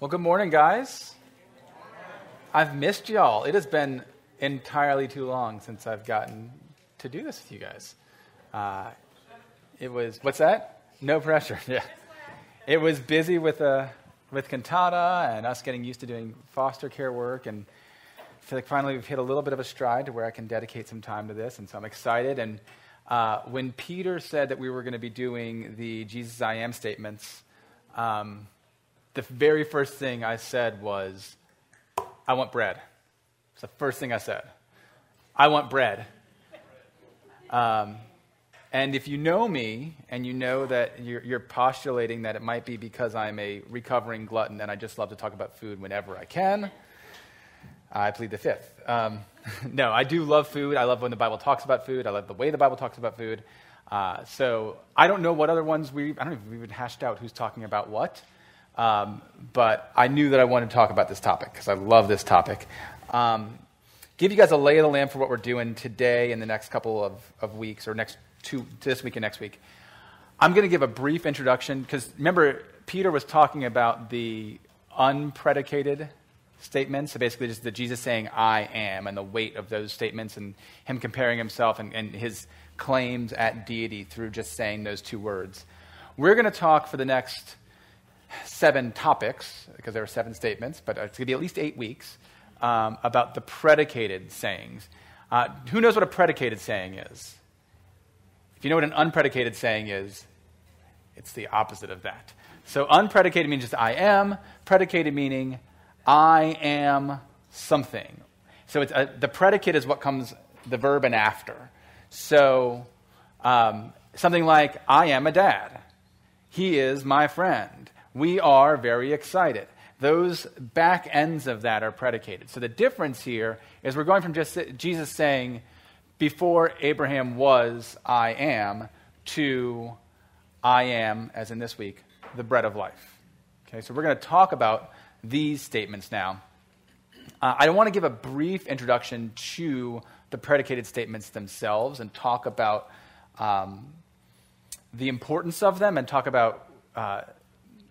Well, good morning, guys. I've missed y'all. It has been entirely too long since I've gotten to do this with you guys. It was, what's that? No pressure. Yeah, it was busy with Cantata and us getting used to doing foster care work, and I feel like finally we've hit a little bit of a stride to where I can dedicate some time to this, and so I'm excited. And when Peter said that we were going to be doing the Jesus I Am statements, the very first thing I said was, I want bread. It's the first thing I said. I want bread. And if you know me and you know that you're postulating that it might be because I'm a recovering glutton and I just love to talk about food whenever I can, I plead the fifth. No, I do love food. I love when the Bible talks about food. I love the way the Bible talks about food. So I don't know what other ones I don't know if we've even hashed out who's talking about what. But I knew that I wanted to talk about this topic because I love this topic. Give you guys a lay of the land for what we're doing today and the next couple of weeks, or this week and next week. I'm going to give a brief introduction because remember, Peter was talking about the unpredicated statements. So basically just the Jesus saying, I am, and the weight of those statements and him comparing himself and his claims at deity through just saying those two words. We're going to talk for the next 7 topics, because there are 7 statements, but it's going to be at least 8 weeks, about the predicated sayings. Who knows what a predicated saying is? If you know what an unpredicated saying is, it's the opposite of that. So unpredicated means just I am, predicated meaning I am something. So it's the predicate is what comes the verb and after. So something like I am a dad. He is my friend. We are very excited. Those back ends of that are predicated. So the difference here is we're going from just Jesus saying, before Abraham was, I am, to I am, as in this week, the bread of life. Okay, so we're going to talk about these statements now. I want to give a brief introduction to the predicated statements themselves and talk about the importance of them and talk about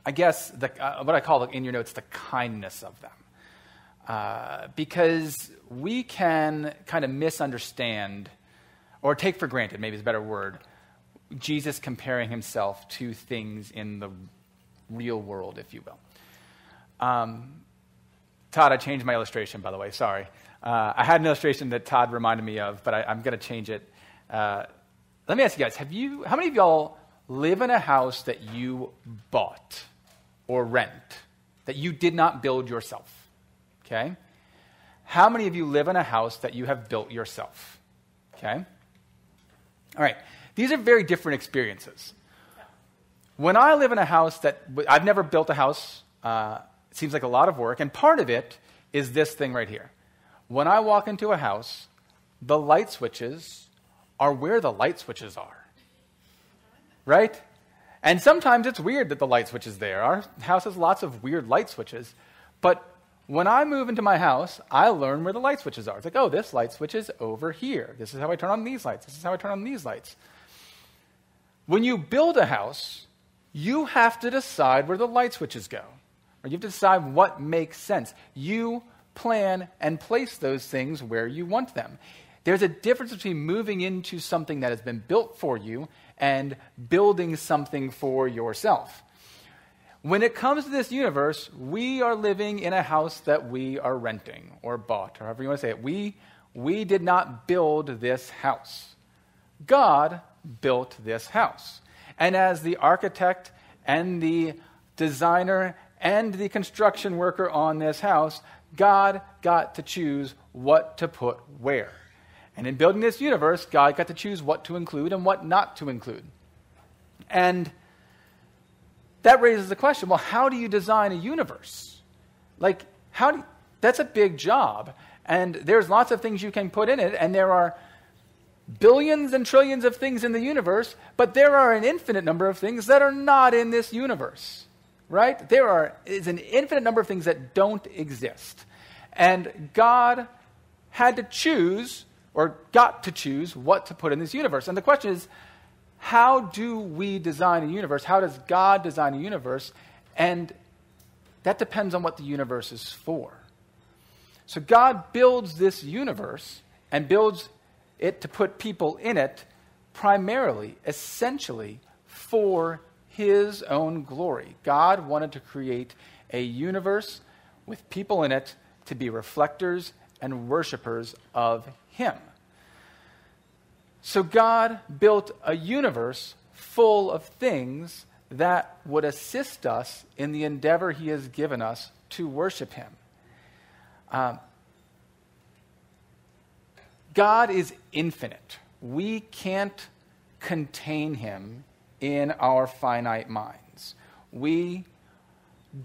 what I call in your notes, the kindness of them. Because we can kind of misunderstand or take for granted, maybe is a better word, Jesus comparing himself to things in the real world, if you will. Todd, I changed my illustration, by the way. Sorry. I had an illustration that Todd reminded me of, but I'm going to change it. Let me ask you guys, how many of y'all live in a house that you bought or rent, that you did not build yourself, okay? How many of you live in a house that you have built yourself, okay? All right, these are very different experiences. When I live in a house that, I've never built a house, it seems like a lot of work, and part of it is this thing right here. When I walk into a house, the light switches are where the light switches are. Right? And sometimes it's weird that the light switch is there. Our house has lots of weird light switches. But when I move into my house, I learn where the light switches are. It's like, oh, this light switch is over here. This is how I turn on these lights. This is how I turn on these lights. When you build a house, you have to decide where the light switches go. Or you have to decide what makes sense. You plan and place those things where you want them. There's a difference between moving into something that has been built for you and building something for yourself. When it comes to this universe, we are living in a house that we are renting or bought, or however you want to say it. We did not build this house. God built this house. And as the architect and the designer and the construction worker on this house, God got to choose what to put where. And in building this universe, God got to choose what to include and what not to include. And that raises the question, well, how do you design a universe? Like, that's a big job. And there's lots of things you can put in it. And there are billions and trillions of things in the universe. But there are an infinite number of things that are not in this universe, right? There is an infinite number of things that don't exist. And God had to choose, or got to choose, what to put in this universe. And the question is, how do we design a universe? How does God design a universe? And that depends on what the universe is for. So God builds this universe and builds it to put people in it primarily, essentially, for his own glory. God wanted to create a universe with people in it to be reflectors and worshipers of him. So God built a universe full of things that would assist us in the endeavor he has given us to worship him. God is infinite. We can't contain him in our finite minds. We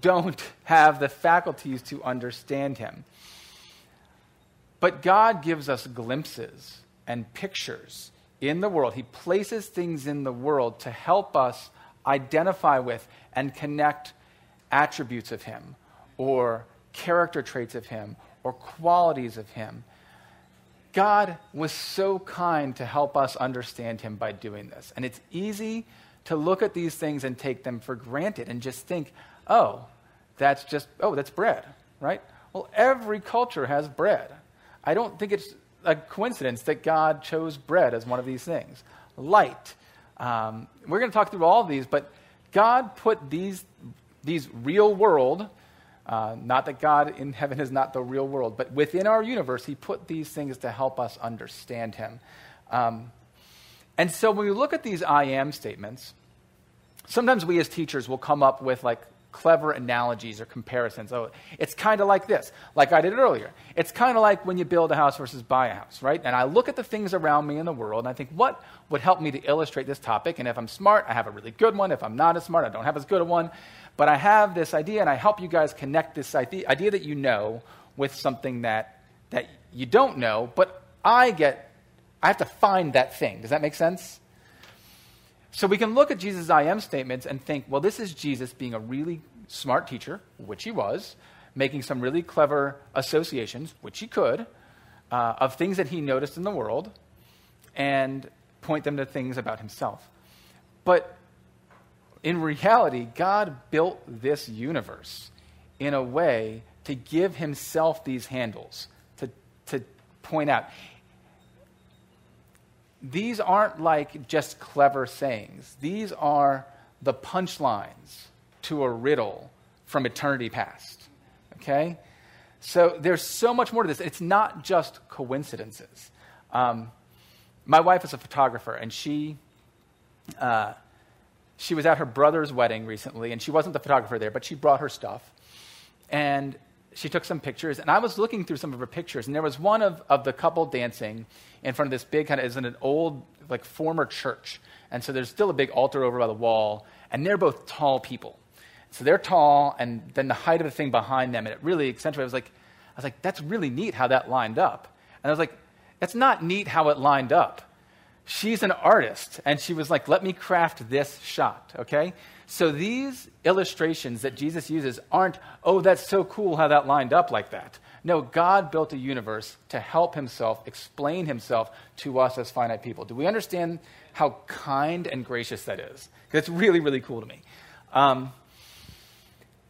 don't have the faculties to understand him. But God gives us glimpses and pictures in the world. He places things in the world to help us identify with and connect attributes of him or character traits of him or qualities of him. God was so kind to help us understand him by doing this. And it's easy to look at these things and take them for granted and just think, that's bread, right? Well, every culture has bread. I don't think it's a coincidence that God chose bread as one of these things. Light. We're going to talk through all of these, but God put these real world, not that God in heaven is not the real world, but within our universe, he put these things to help us understand him. And so when we look at these I am statements, sometimes we as teachers will come up with like clever analogies or comparisons. Oh, it's kind of like this, like I did earlier. It's kind of like when you build a house versus buy a house, right? And I look at the things around me in the world and I think, what would help me to illustrate this topic? And if I'm smart, I have a really good one. If I'm not as smart, I don't have as good a one. But I have this idea, and I help you guys connect this idea that you know with something that you don't know, but I have to find that thing. Does that make sense? So we can look at Jesus' I am statements and think, well, this is Jesus being a really smart teacher, which he was, making some really clever associations, which he could, of things that he noticed in the world, and point them to things about himself. But in reality, God built this universe in a way to give himself these handles, to point out. These aren't like just clever sayings. These are the punchlines to a riddle from eternity past, okay? So there's so much more to this. It's not just coincidences. My wife is a photographer, and she was at her brother's wedding recently, and she wasn't the photographer there, but she brought her stuff, and she took some pictures, and I was looking through some of her pictures, and there was one of the couple dancing in front of this big kind of, is an old, like former church. And so there's still a big altar over by the wall, and they're both tall people. So they're tall, and then the height of the thing behind them, and it really accentuated. I was like, that's really neat how that lined up. And I was like, that's not neat how it lined up. She's an artist, and she was like, let me craft this shot, okay? So these illustrations that Jesus uses aren't, oh, that's so cool how that lined up like that. No, God built a universe to help himself explain himself to us as finite people. Do we understand how kind and gracious that is? That's really, really cool to me.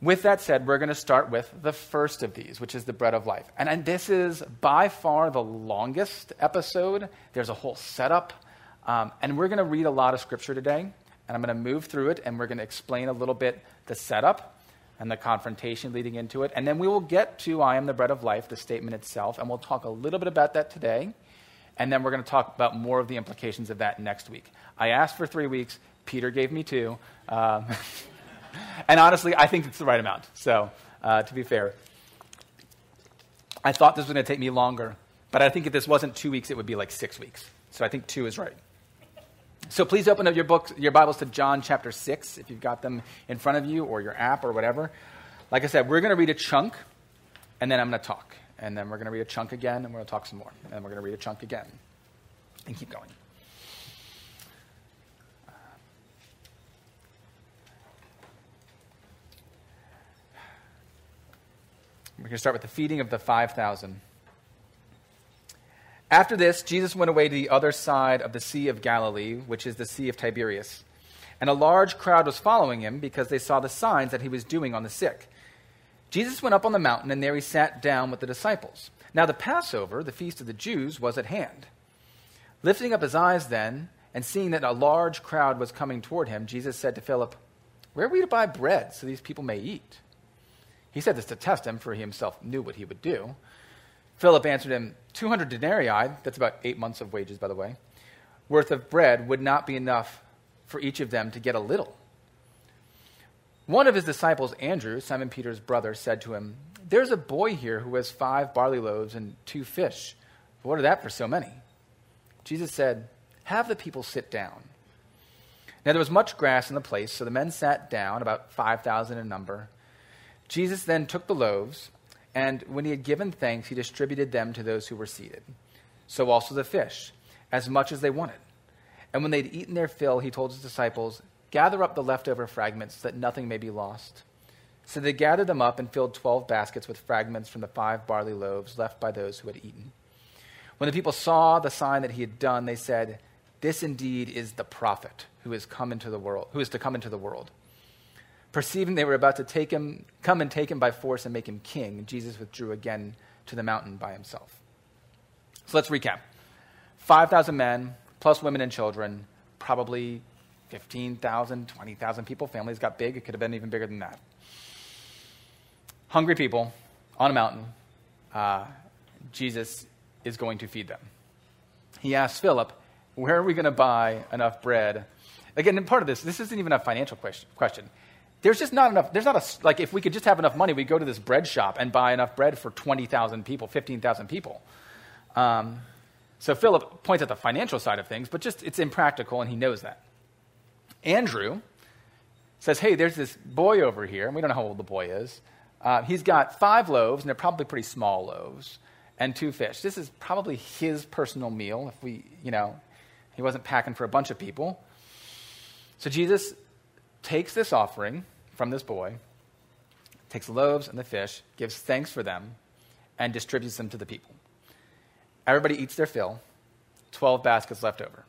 With that said, we're going to start with the first of these, which is the bread of life. And this is by far the longest episode. There's a whole setup. And we're going to read a lot of scripture today. And I'm going to move through it, and we're going to explain a little bit the setup and the confrontation leading into it. And then we will get to I am the bread of life, the statement itself, and we'll talk a little bit about that today. And then we're going to talk about more of the implications of that next week. I asked for 3 weeks. Peter gave me 2. And honestly, I think it's the right amount. So to be fair, I thought this was going to take me longer, but I think if this wasn't 2 weeks, it would be like 6 weeks. So I think 2 is right. So please open up your Bibles to John chapter 6, if you've got them in front of you or your app or whatever. Like I said, we're going to read a chunk, and then I'm going to talk. And then we're going to read a chunk again, and we're going to talk some more. And then we're going to read a chunk again and keep going. We're going to start with the feeding of the 5,000. After this, Jesus went away to the other side of the Sea of Galilee, which is the Sea of Tiberias. And a large crowd was following him because they saw the signs that he was doing on the sick. Jesus went up on the mountain, and there he sat down with the disciples. Now the Passover, the feast of the Jews, was at hand. Lifting up his eyes then, and seeing that a large crowd was coming toward him, Jesus said to Philip, "Where are we to buy bread so these people may eat?" He said this to test him, for he himself knew what he would do. Philip answered him, 200 denarii, that's about 8 months of wages, by the way, worth of bread would not be enough for each of them to get a little. One of his disciples, Andrew, Simon Peter's brother, said to him, "There's a boy here who has 5 barley loaves and 2 fish. But what are that for so many?" Jesus said, "Have the people sit down." Now there was much grass in the place, so the men sat down, about 5,000 in number. Jesus then took the loaves, and when he had given thanks, he distributed them to those who were seated. So also the fish, as much as they wanted. And when they'd eaten their fill, he told his disciples, "Gather up the leftover fragments, that nothing may be lost." So they gathered them up and filled 12 baskets with fragments from the 5 barley loaves left by those who had eaten. When the people saw the sign that he had done, they said, "This indeed is the prophet who is to come into the world." Perceiving they were about to come and take him by force and make him king, Jesus withdrew again to the mountain by himself. So let's recap: 5,000 men plus women and children, probably 15,000, 20,000 people. Families got big. It could have been even bigger than that. Hungry people on a mountain. Jesus is going to feed them. He asks Philip, "Where are we going to buy enough bread?" Again, and part of this isn't even a financial question. There's just not enough. There's not a, like, if we could just have enough money, we'd go to this bread shop and buy enough bread for 20,000 people, 15,000 people. So Philip points at the financial side of things, but just it's impractical, and he knows that. Andrew says, "Hey, there's this boy over here," and we don't know how old the boy is. He's got 5 loaves, and they're probably pretty small loaves, and 2 fish. This is probably his personal meal. If we, he wasn't packing for a bunch of people. So Jesus takes this offering from this boy, takes the loaves and the fish, gives thanks for them, and distributes them to the people. Everybody eats their fill, 12 baskets left over.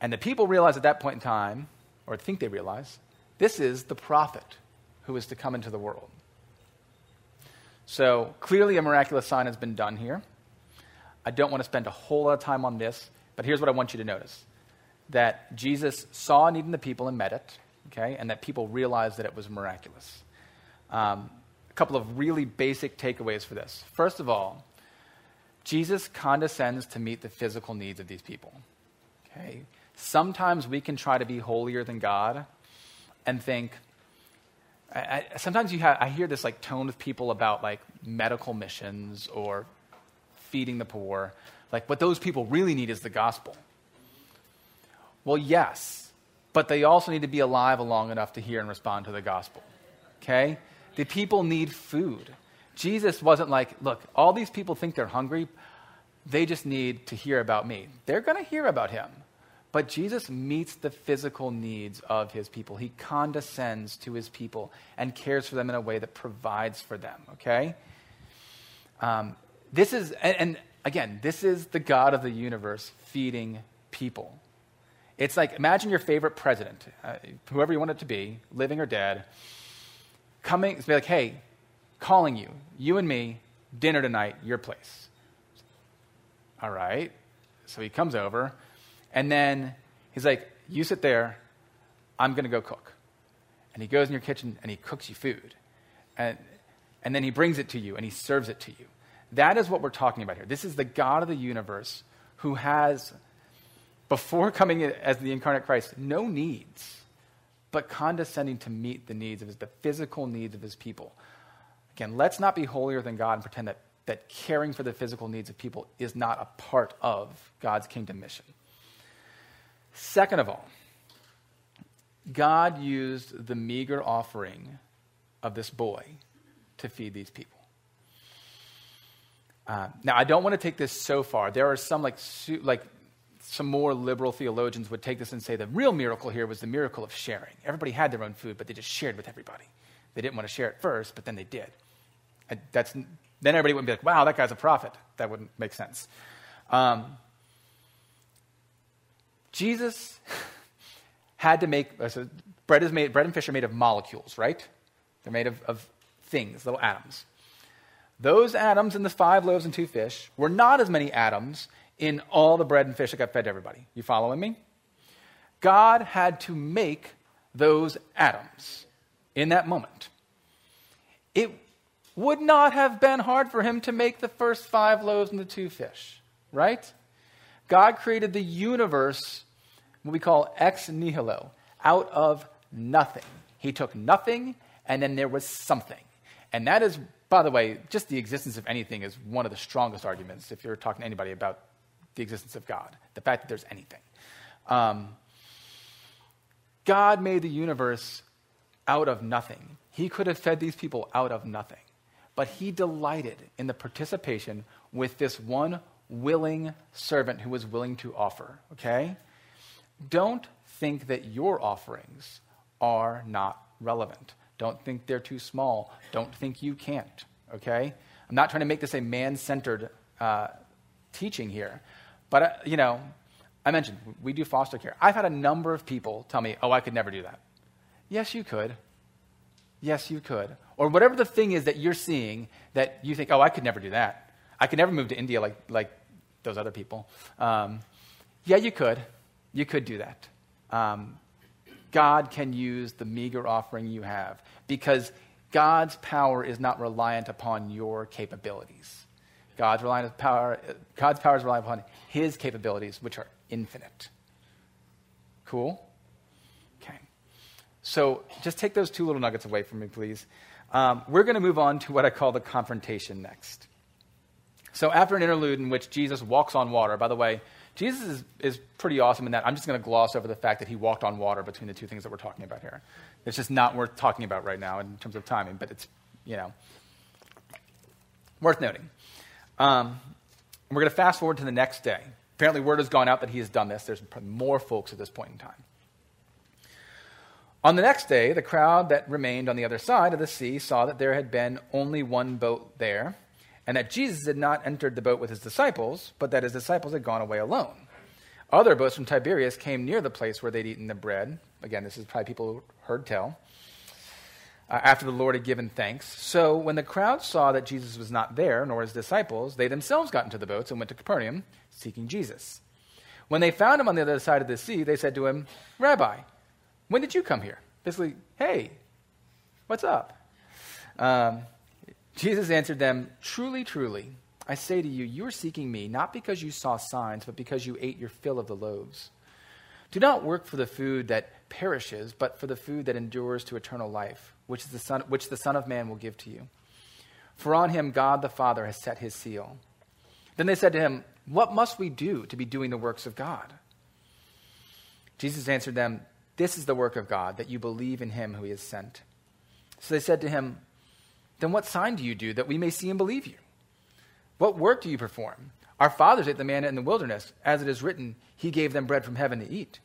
And the people realize at that point in time, or think they realize, this is the prophet who is to come into the world. So clearly a miraculous sign has been done here. I don't want to spend a whole lot of time on this, but here's what I want you to notice: that Jesus saw a need in the people and met it, okay, and that people realized that it was miraculous. A couple of really basic takeaways for this. First of all, Jesus condescends to meet the physical needs of these people. Okay? Sometimes we can try to be holier than God and think, I hear this like tone of people about like medical missions or feeding the poor. Like, what those people really need is the gospel. Well, yes, but they also need to be alive long enough to hear and respond to the gospel. Okay? The people need food. Jesus wasn't like, "Look, all these people think they're hungry. They just need to hear about me." They're going to hear about him. But Jesus meets the physical needs of his people. He condescends to his people and cares for them in a way that provides for them, okay? This is the God of the universe feeding people. It's like, imagine your favorite president, whoever you want it to be, living or dead, coming, it's like, "Hey, calling you and me, dinner tonight, your place." All right. So he comes over. And then he's like, "You sit there, I'm going to go cook." And he goes in your kitchen and he cooks you food. And then he brings it to you and he serves it to you. That is what we're talking about here. This is the God of the universe who has, before coming as the incarnate Christ, no needs, but condescending to meet the needs of the physical needs of his people. Again, let's not be holier than God and pretend that caring for the physical needs of people is not a part of God's kingdom mission. Second of all, God used the meager offering of this boy to feed these people. Now, I don't want to take this so far. There are some some more liberal theologians would take this and say the real miracle here was the miracle of sharing. Everybody had their own food, but they just shared with everybody. They didn't want to share it first, but then they did. Then everybody wouldn't be like, "Wow, that guy's a prophet." That wouldn't make sense. Jesus bread and fish are made of molecules, right? They're made of things, little atoms. Those atoms in the 5 loaves and 2 fish were not as many atoms in all the bread and fish that got fed to everybody. You following me? God had to make those atoms in that moment. It would not have been hard for him to make the first 5 loaves and the 2 fish, right? God created the universe, what we call ex nihilo, out of nothing. He took nothing, and then there was something. And that is, by the way, just the existence of anything is one of the strongest arguments if you're talking to anybody about the existence of God, the fact that there's anything. God made the universe out of nothing. He could have fed these people out of nothing. But he delighted in the participation with this one willing servant who was willing to offer, okay? Don't think that your offerings are not relevant. Don't think they're too small. Don't think you can't, okay? I'm not trying to make this a man-centered teaching here. But, you know, I mentioned we do foster care. I've had a number of people tell me, oh, I could never do that. Yes, you could. Yes, you could. Or whatever the thing is that you're seeing that you think, oh, I could never do that. I could never move to India like those other people. Yeah, you could. You could do that. God can use the meager offering you have because God's power is not reliant upon your capabilities. God's power is reliant upon his capabilities, which are infinite. Cool? Okay. So just take those 2 little nuggets away from me, please. We're going to move on to what I call the confrontation next. So after an interlude in which Jesus walks on water, by the way, Jesus is pretty awesome in that. I'm just going to gloss over the fact that he walked on water between the 2 things that we're talking about here. It's just not worth talking about right now in terms of timing, but it's, you know, worth noting. We're going to fast forward to the next day. Apparently word has gone out that he has done this. There's more folks at this point in time. On the next day, the crowd that remained on the other side of the sea saw that there had been only 1 boat there, and that Jesus had not entered the boat with his disciples, but that his disciples had gone away alone. Other boats from Tiberias came near the place where they'd eaten the bread. Again, this is probably people who heard tell. After the Lord had given thanks. So when the crowd saw that Jesus was not there, nor his disciples, they themselves got into the boats and went to Capernaum, seeking Jesus. When they found him on the other side of the sea, they said to him, Rabbi, when did you come here? Basically, hey, what's up? Jesus answered them, Truly, truly, I say to you, you are seeking me, not because you saw signs, but because you ate your fill of the loaves. Do not work for the food that perishes, but for the food that endures to eternal life, which the Son of Man will give to you. For on him God the Father has set his seal. Then they said to him, What must we do to be doing the works of God? Jesus answered them, This is the work of God, that you believe in him who he has sent. So they said to him, Then what sign do you do that we may see and believe you? What work do you perform? Our fathers ate the manna in the wilderness. As it is written, he gave them bread from heaven to eat.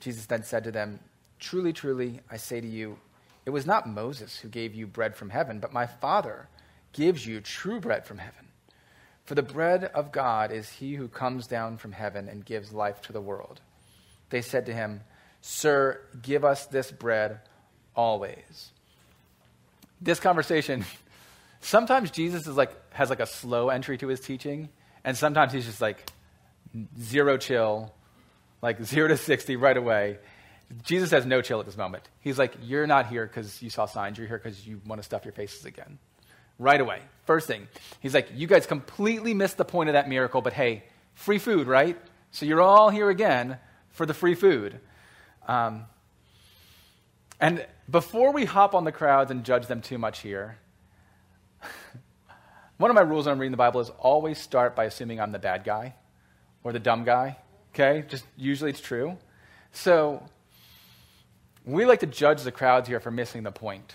Jesus then said to them, Truly, truly, I say to you, it was not Moses who gave you bread from heaven, but my Father gives you true bread from heaven. For the bread of God is he who comes down from heaven and gives life to the world. They said to him, Sir, give us this bread always. This conversation, sometimes Jesus is has a slow entry to his teaching, and sometimes he's just zero chill, 0 to 60 right away. Jesus has no chill at this moment. He's like, you're not here because you saw signs. You're here because you want to stuff your faces again. Right away. First thing. He's like, you guys completely missed the point of that miracle, but hey, free food, right? So you're all here again for the free food. And before we hop on the crowds and judge them too much here, one of my rules when I'm reading the Bible is always start by assuming I'm the bad guy or the dumb guy, okay? Just usually it's true. So we like to judge the crowds here for missing the point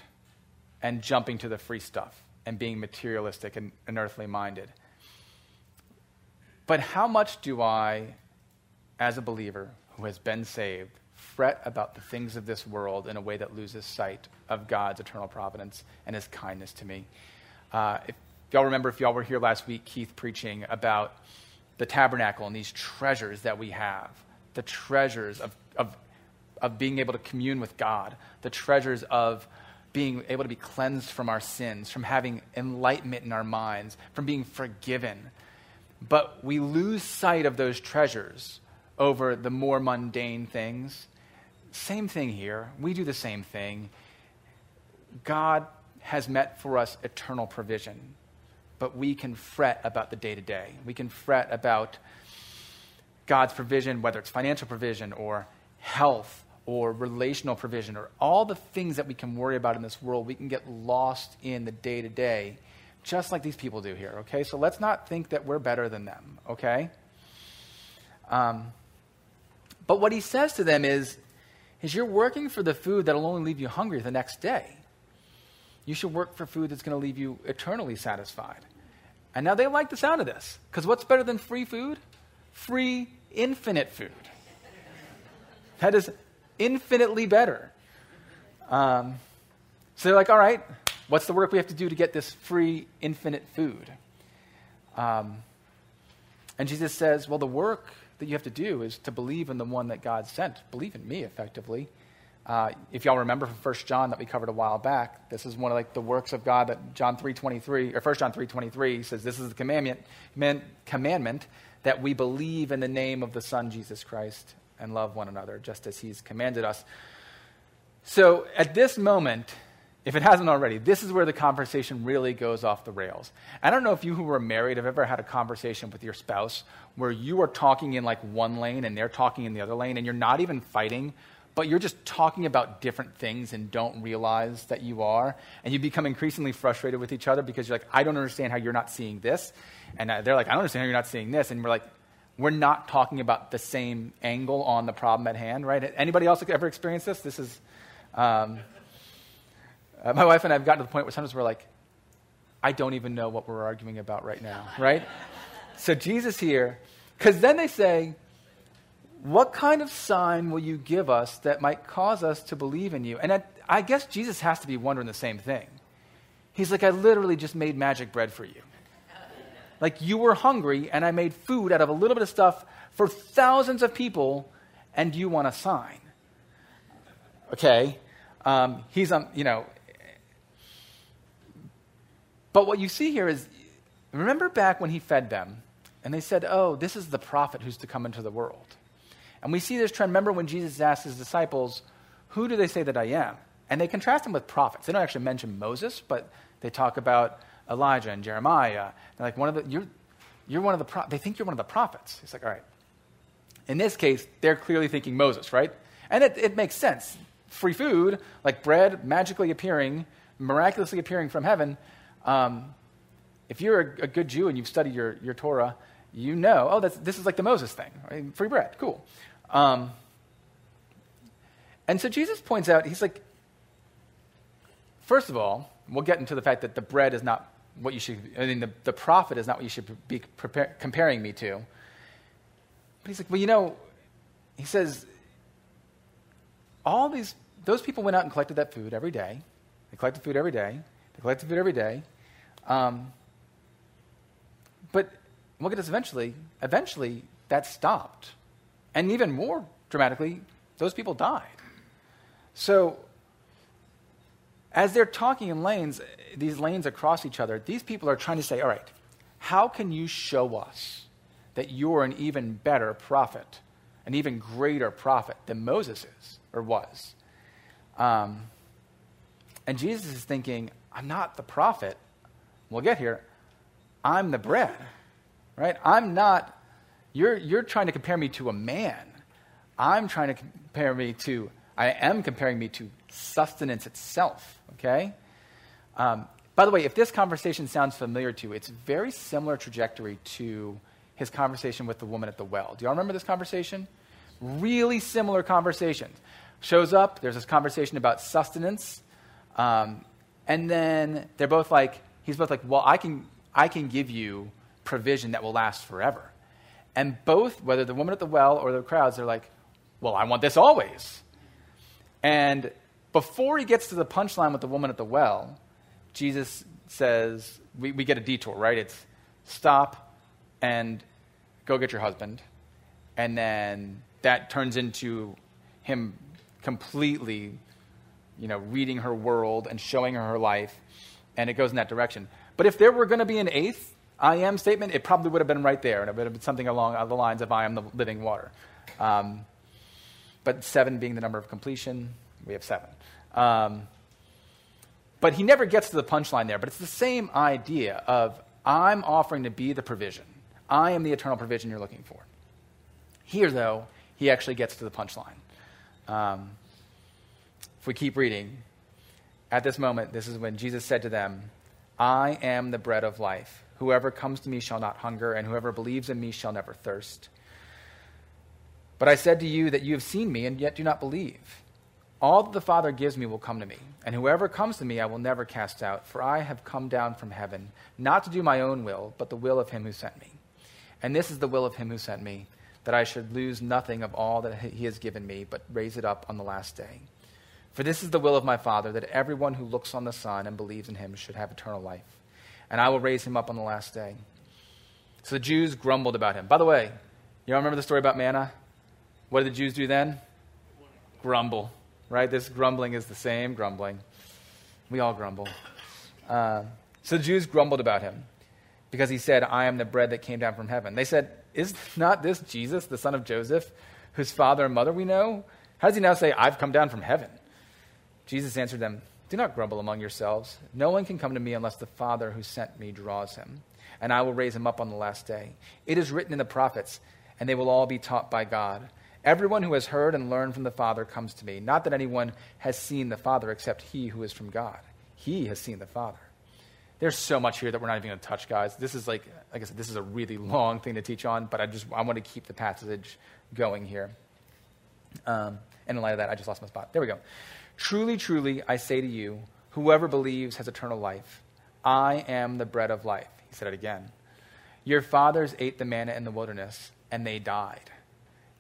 and jumping to the free stuff and being materialistic and earthly minded. But how much do I, as a believer who has been saved, fret about the things of this world in a way that loses sight of God's eternal providence and his kindness to me? If y'all remember, if y'all were here last week, Keith preaching about the tabernacle and these treasures that we have, the treasures of being able to commune with God, the treasures of being able to be cleansed from our sins, from having enlightenment in our minds, from being forgiven. But we lose sight of those treasures over the more mundane things. Same thing here. We do the same thing. God has met for us eternal provision, but we can fret about the day-to-day. We can fret about God's provision, whether it's financial provision or health or relational provision or all the things that we can worry about in this world. We can get lost in the day-to-day just like these people do here, okay? So let's not think that we're better than them, okay? But what he says to them is you're working for the food that'll only leave you hungry the next day. You should work for food that's going to leave you eternally satisfied. And now they like the sound of this, because what's better than free food? Free, infinite food. That is infinitely better. So they're like, all right, what's the work we have to do to get this free, infinite food? And Jesus says, well, the work that you have to do is to believe in the one that God sent. Believe in me, effectively. If y'all remember from 1 John that we covered a while back, this is one of like the works of God that John 3:23 or 1 John 3:23 says, this is the commandment that we believe in the name of the Son, Jesus Christ, and love one another just as he's commanded us. So at this moment, if it hasn't already, this is where the conversation really goes off the rails. I don't know if you who are married have ever had a conversation with your spouse where you are talking in like one lane and they're talking in the other lane and you're not even fighting, but you're just talking about different things and don't realize that you are. And you become increasingly frustrated with each other because you're like, I don't understand how you're not seeing this. And they're like, I don't understand how you're not seeing this. And we're like, we're not talking about the same angle on the problem at hand, right? Anybody else ever experienced this? This is... my wife and I have gotten to the point where sometimes we're like, I don't even know what we're arguing about right now, right? So Jesus here, because then they say, what kind of sign will you give us that might cause us to believe in you? And I guess Jesus has to be wondering the same thing. He's like, I literally just made magic bread for you. Like you were hungry and I made food out of a little bit of stuff for thousands of people and you want a sign. Okay. But what you see here is, remember back when he fed them and they said, oh, this is the prophet who's to come into the world. And we see this trend. Remember when Jesus asked his disciples, who do they say that I am? And they contrast him with prophets. They don't actually mention Moses, but they talk about Elijah and Jeremiah. They're like, you're one of the prophets. They think you're one of the prophets. It's like, all right. In this case, they're clearly thinking Moses, right? And it makes sense. Free food, like bread magically appearing, miraculously appearing from heaven. If you're a good Jew and you've studied your Torah, you know, oh, this is like the Moses thing. Right? Free bread, cool. And so Jesus points out, he's like, first of all, we'll get into the fact that the bread is not what you should, the prophet is not what you should be comparing me to. But he's like, well, he says, those people went out and collected that food every day. But look at this eventually. Eventually, that stopped. And even more dramatically, those people died. So as they're talking in lanes, these lanes across each other, these people are trying to say, all right, how can you show us that you're an even better prophet, an even greater prophet than Moses is or was? And Jesus is thinking, I'm not the prophet. We'll get here. I'm the bread, right? I'm not, you're trying to compare me to a man. I am comparing me to sustenance itself, okay? By the way, if this conversation sounds familiar to you, it's very similar trajectory to his conversation with the woman at the well. Do y'all remember this conversation? Really similar conversations. Shows up, there's this conversation about sustenance, and then he's both like, well, I can give you provision that will last forever. And both, whether the woman at the well or the crowds, they're like, well, I want this always. And before he gets to the punchline with the woman at the well, Jesus says, we get a detour, right? It's stop and go get your husband. And then that turns into him completely reading her world and showing her life, and it goes in that direction. But if there were going to be an eighth I am statement, it probably would have been right there, and it would have been something along the lines of I am the living water. But seven being the number of completion, we have seven. But he never gets to the punchline there, but it's the same idea of I'm offering to be the provision. I am the eternal provision you're looking for. Here, though, he actually gets to the punchline. If we keep reading, at this moment, this is when Jesus said to them, I am the bread of life. Whoever comes to me shall not hunger, and whoever believes in me shall never thirst. But I said to you that you have seen me and yet do not believe. All that the Father gives me will come to me, and whoever comes to me I will never cast out, for I have come down from heaven, not to do my own will, but the will of him who sent me. And this is the will of him who sent me, that I should lose nothing of all that he has given me, but raise it up on the last day. For this is the will of my Father, that everyone who looks on the Son and believes in him should have eternal life, and I will raise him up on the last day. So the Jews grumbled about him. By the way, you all remember the story about manna? What did the Jews do then? Grumble. Right? This grumbling is the same grumbling. We all grumble. So the Jews grumbled about him because he said, I am the bread that came down from heaven. They said, is not this Jesus, the son of Joseph, whose father and mother we know? How does he now say, I've come down from heaven? Jesus answered them, do not grumble among yourselves. No one can come to me unless the Father who sent me draws him, and I will raise him up on the last day. It is written in the prophets, and they will all be taught by God. Everyone who has heard and learned from the Father comes to me. Not that anyone has seen the Father except he who is from God. He has seen the Father. There's so much here that we're not even going to touch, guys. This is like I said, this is a really long thing to teach on, but I want to keep the passage going here. And in light of that, I just lost my spot. There we go. Truly, truly, I say to you, whoever believes has eternal life. I am the bread of life. He said it again. Your fathers ate the manna in the wilderness, and they died.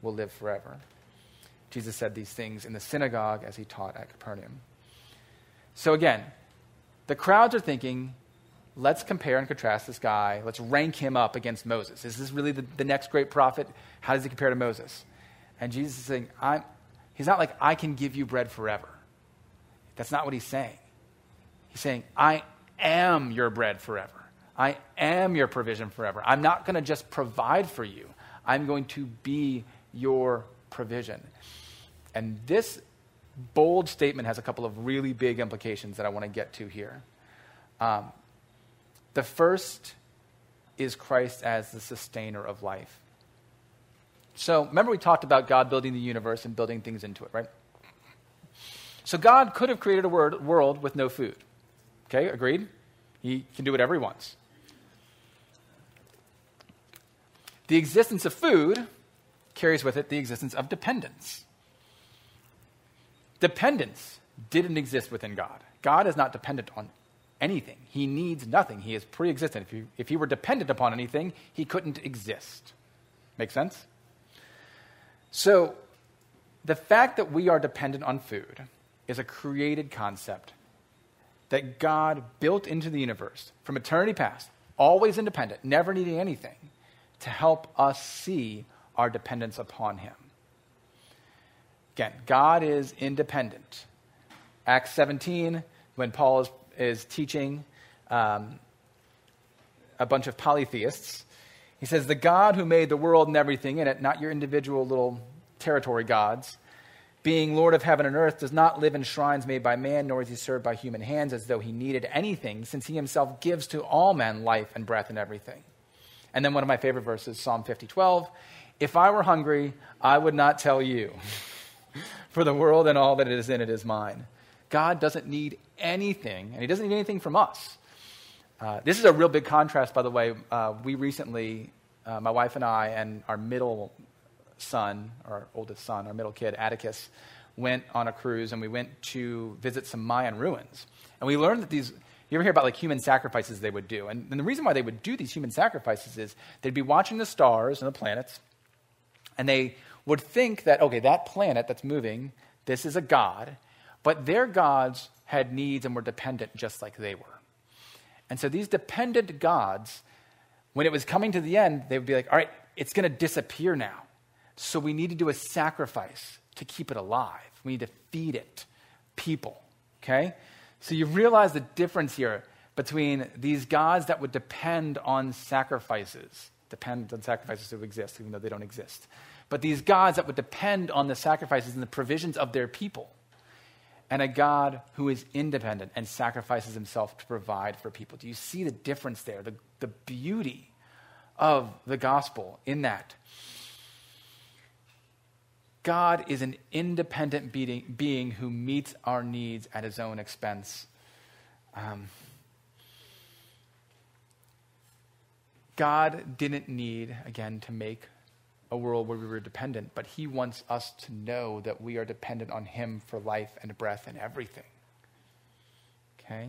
will live forever. Jesus said these things in the synagogue as he taught at Capernaum. So again, the crowds are thinking, let's compare and contrast this guy. Let's rank him up against Moses. Is this really the next great prophet? How does he compare to Moses? And Jesus is saying, he's not like, I can give you bread forever. That's not what he's saying. He's saying, I am your bread forever. I am your provision forever. I'm not going to just provide for you. I'm going to be your provision. And this bold statement has a couple of really big implications that I want to get to here. The first is Christ as the sustainer of life. So remember we talked about God building the universe and building things into it, right? So God could have created a world with no food. Okay, agreed? He can do whatever he wants. The existence of food carries with it the existence of dependence. Dependence didn't exist within God. God is not dependent on anything. He needs nothing. He is pre-existent. If he were dependent upon anything, he couldn't exist. Make sense? So the fact that we are dependent on food is a created concept that God built into the universe from eternity past, always independent, never needing anything, to help us see our dependence upon him. Again, God is independent. Acts 17, when Paul is teaching a bunch of polytheists, he says, the God who made the world and everything in it, not your individual little territory gods, being Lord of heaven and earth, does not live in shrines made by man, nor is he served by human hands as though he needed anything, since he himself gives to all men life and breath and everything. And then one of my favorite verses, Psalm 50:12, if I were hungry, I would not tell you, for the world and all that is in it is mine. God doesn't need anything, and he doesn't need anything from us. This is a real big contrast, by the way. We recently, my wife and I and our middle son, our oldest son, our middle kid, Atticus, went on a cruise, and we went to visit some Mayan ruins. And we learned that these, you ever hear about like human sacrifices they would do? And the reason why they would do these human sacrifices is they'd be watching the stars and the planets, and they would think that, okay, that planet that's moving, this is a god, but their gods had needs and were dependent just like they were. And so these dependent gods, when it was coming to the end, they would be like, all right, it's going to disappear now. So we need to do a sacrifice to keep it alive. We need to feed it people, okay? So you realize the difference here between these gods that would depend on sacrifices to exist, even though they don't exist, but these gods that would depend on the sacrifices and the provisions of their people, and a God who is independent and sacrifices himself to provide for people. Do you see the difference there? The beauty of the gospel in that. God is an independent being who meets our needs at his own expense. God didn't need, again, to make a world where we were dependent, but he wants us to know that we are dependent on him for life and breath and everything. Okay?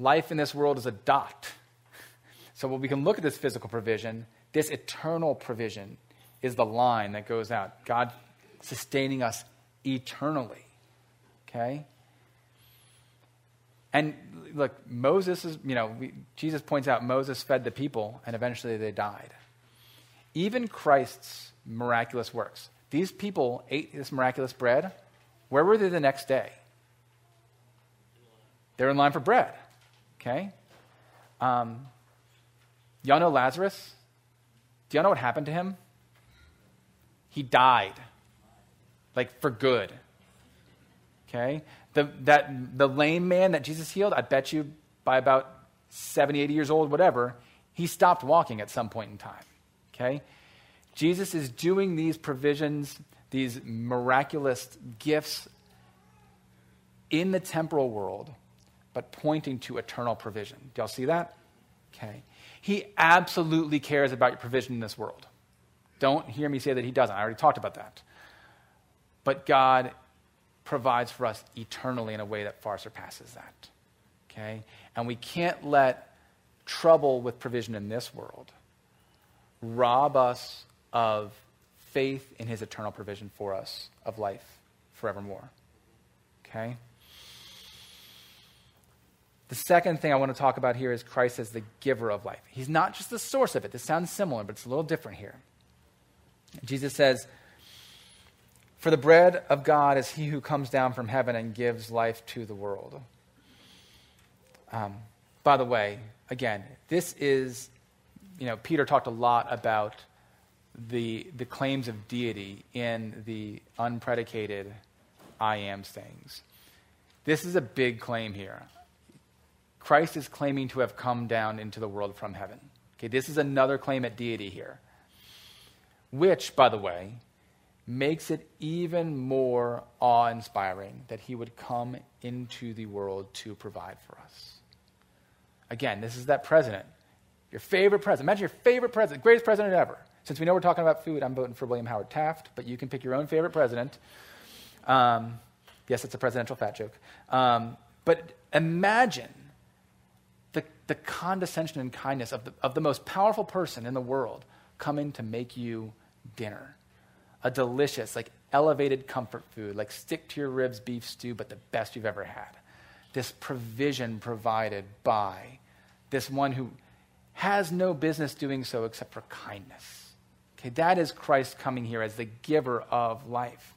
Life in this world is a dot. So when we can look at this physical provision, this eternal provision is the line that goes out. God sustaining us eternally, okay? And look, Moses is, Jesus points out Moses fed the people and eventually they died. Even Christ's miraculous works. These people ate this miraculous bread. Where were they the next day? They're in line for bread, okay? Y'all know Lazarus? Do y'all know what happened to him? He died, like for good, okay? The lame man that Jesus healed, I bet you by about 70, 80 years old, whatever, he stopped walking at some point in time, okay? Jesus is doing these provisions, these miraculous gifts in the temporal world, but pointing to eternal provision. Do y'all see that? Okay. He absolutely cares about your provision in this world. Don't hear me say that he doesn't. I already talked about that. But God provides for us eternally in a way that far surpasses that, okay? And we can't let trouble with provision in this world rob us of faith in his eternal provision for us of life forevermore, okay? The second thing I want to talk about here is Christ as the giver of life. He's not just the source of it. This sounds similar, but it's a little different here. Jesus says, for the bread of God is he who comes down from heaven and gives life to the world. By the way, again, this is, Peter talked a lot about the claims of deity in the unpredicated I am sayings. This is a big claim here. Christ is claiming to have come down into the world from heaven. Okay, this is another claim at deity here, which, by the way, makes it even more awe-inspiring that he would come into the world to provide for us. Again, this is that president, your favorite president. Imagine your favorite president, greatest president ever. Since we know we're talking about food, I'm voting for William Howard Taft, but you can pick your own favorite president. Yes, it's a presidential fat joke. But imagine the condescension and kindness of the most powerful person in the world coming to make you dinner, a delicious, like elevated comfort food, like stick to your ribs beef stew, but the best you've ever had. This provision provided by this one who has no business doing so except for kindness. Okay, that is Christ coming here as the giver of life.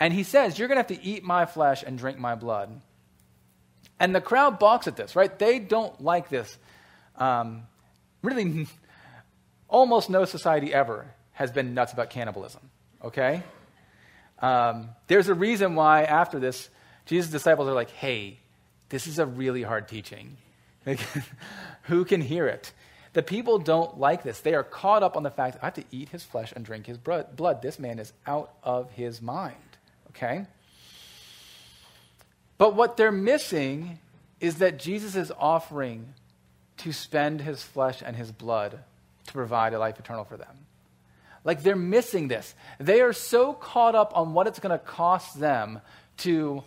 And he says, you're going to have to eat my flesh and drink my blood. And the crowd balks at this, right? They don't like this. Really, almost no society ever has been nuts about cannibalism, okay? There's a reason why after this, Jesus' disciples are like, hey, this is a really hard teaching. Like, who can hear it? The people don't like this. They are caught up on the fact that I have to eat his flesh and drink his blood. This man is out of his mind, okay? But what they're missing is that Jesus is offering to spend his flesh and his blood to provide a life eternal for them. Like, they're missing this. They are so caught up on what it's going to cost them to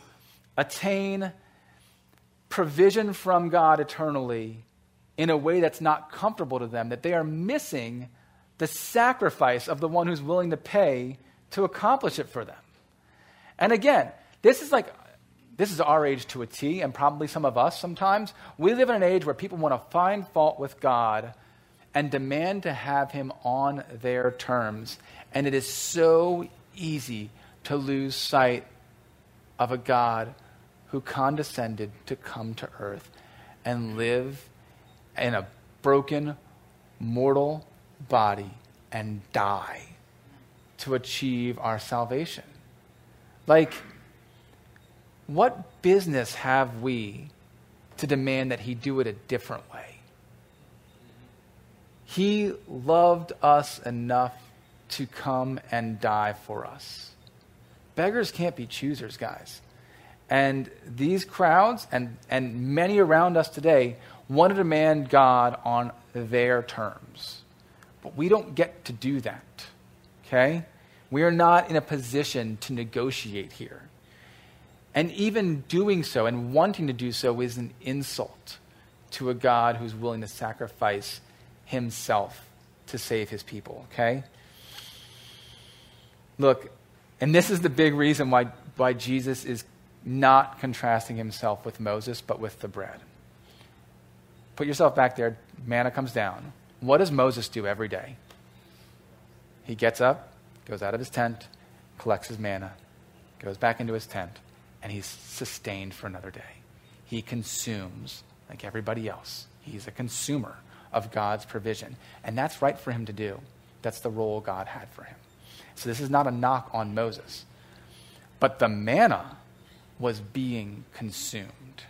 attain provision from God eternally in a way that's not comfortable to them, that they are missing the sacrifice of the one who's willing to pay to accomplish it for them. And again, this is our age to a T, and probably some of us sometimes. We live in an age where people want to find fault with God and demand to have him on their terms. And it is so easy to lose sight of a God who condescended to come to earth and live in a broken, mortal body and die to achieve our salvation. Like, what business have we to demand that he do it a different way? He loved us enough to come and die for us. Beggars can't be choosers, guys. And these crowds and many around us today want to demand God on their terms. But we don't get to do that, okay? We are not in a position to negotiate here. And even doing so and wanting to do so is an insult to a God who's willing to sacrifice himself to save his people, okay? Look, and this is the big reason why Jesus is not contrasting himself with Moses, but with the bread. Put yourself back there. Manna comes down. What does Moses do every day? He gets up, goes out of his tent, collects his manna, goes back into his tent, and he's sustained for another day. He consumes like everybody else. He's a consumer of God's provision. And that's right for him to do. That's the role God had for him. So this is not a knock on Moses. But the manna was being consumed,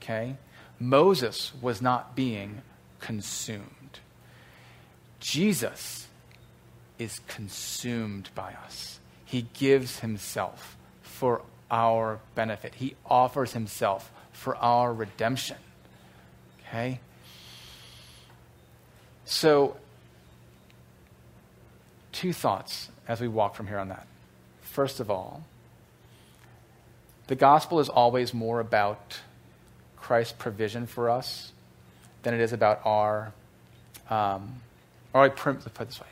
okay? Moses was not being consumed. Jesus is consumed by us. He gives himself for our benefit. He offers himself for our redemption, okay? So, two thoughts as we walk from here on that. First of all, the gospel is always more about Christ's provision for us than it is about our, let's put it this way.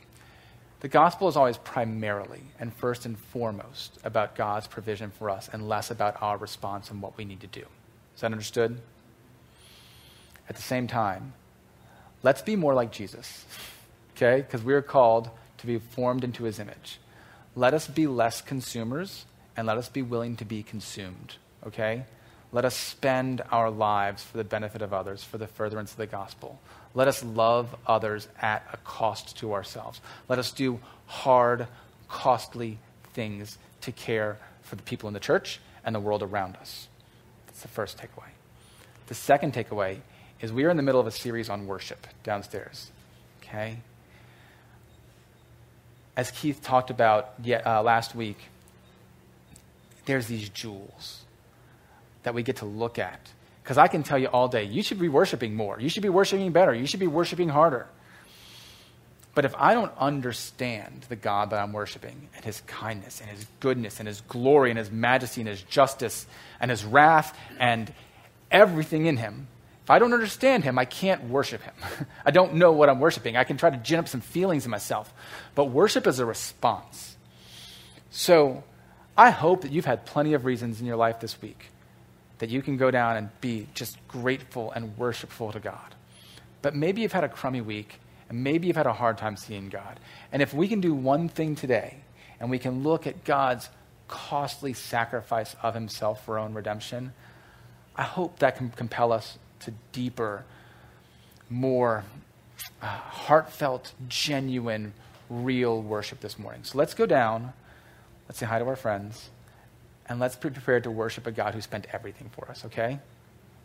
The gospel is always primarily and first and foremost about God's provision for us and less about our response and what we need to do. Is that understood? At the same time, let's be more like Jesus, okay? Because we are called to be formed into his image. Let us be less consumers and let us be willing to be consumed, okay? Let us spend our lives for the benefit of others, for the furtherance of the gospel. Let us love others at a cost to ourselves. Let us do hard, costly things to care for the people in the church and the world around us. That's the first takeaway. The second takeaway is we are in the middle of a series on worship downstairs, okay? As Keith talked about last week, there's these jewels that we get to look at. Because I can tell you all day, you should be worshiping more. You should be worshiping better. You should be worshiping harder. But if I don't understand the God that I'm worshiping and his kindness and his goodness and his glory and his majesty and his justice and his wrath and everything in him, if I don't understand him, I can't worship him. I don't know what I'm worshiping. I can try to gin up some feelings in myself. But worship is a response. So I hope that you've had plenty of reasons in your life this week that you can go down and be just grateful and worshipful to God. But maybe you've had a crummy week, and maybe you've had a hard time seeing God. And if we can do one thing today, and we can look at God's costly sacrifice of himself for our own redemption, I hope that can compel us to deeper, more heartfelt, genuine, real worship this morning. So let's go down, Let's say hi to our friends. And let's be prepared to worship a God who spent everything for us, okay?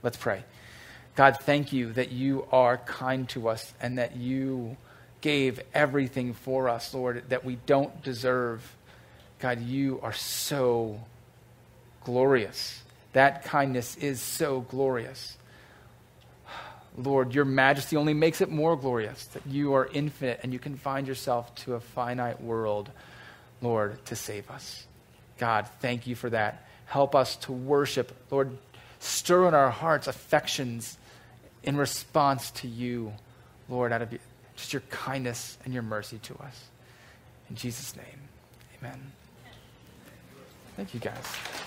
Let's pray. God, thank you that you are kind to us and that you gave everything for us, Lord, that we don't deserve. God, you are so glorious. That kindness is so glorious. Lord, your majesty only makes it more glorious, that you are infinite and you confine yourself to a finite world, Lord, to save us. God, thank you for that. Help us to worship. Lord, stir in our hearts affections in response to you, Lord, out of just your kindness and your mercy to us. In Jesus' name, amen. Thank you, guys.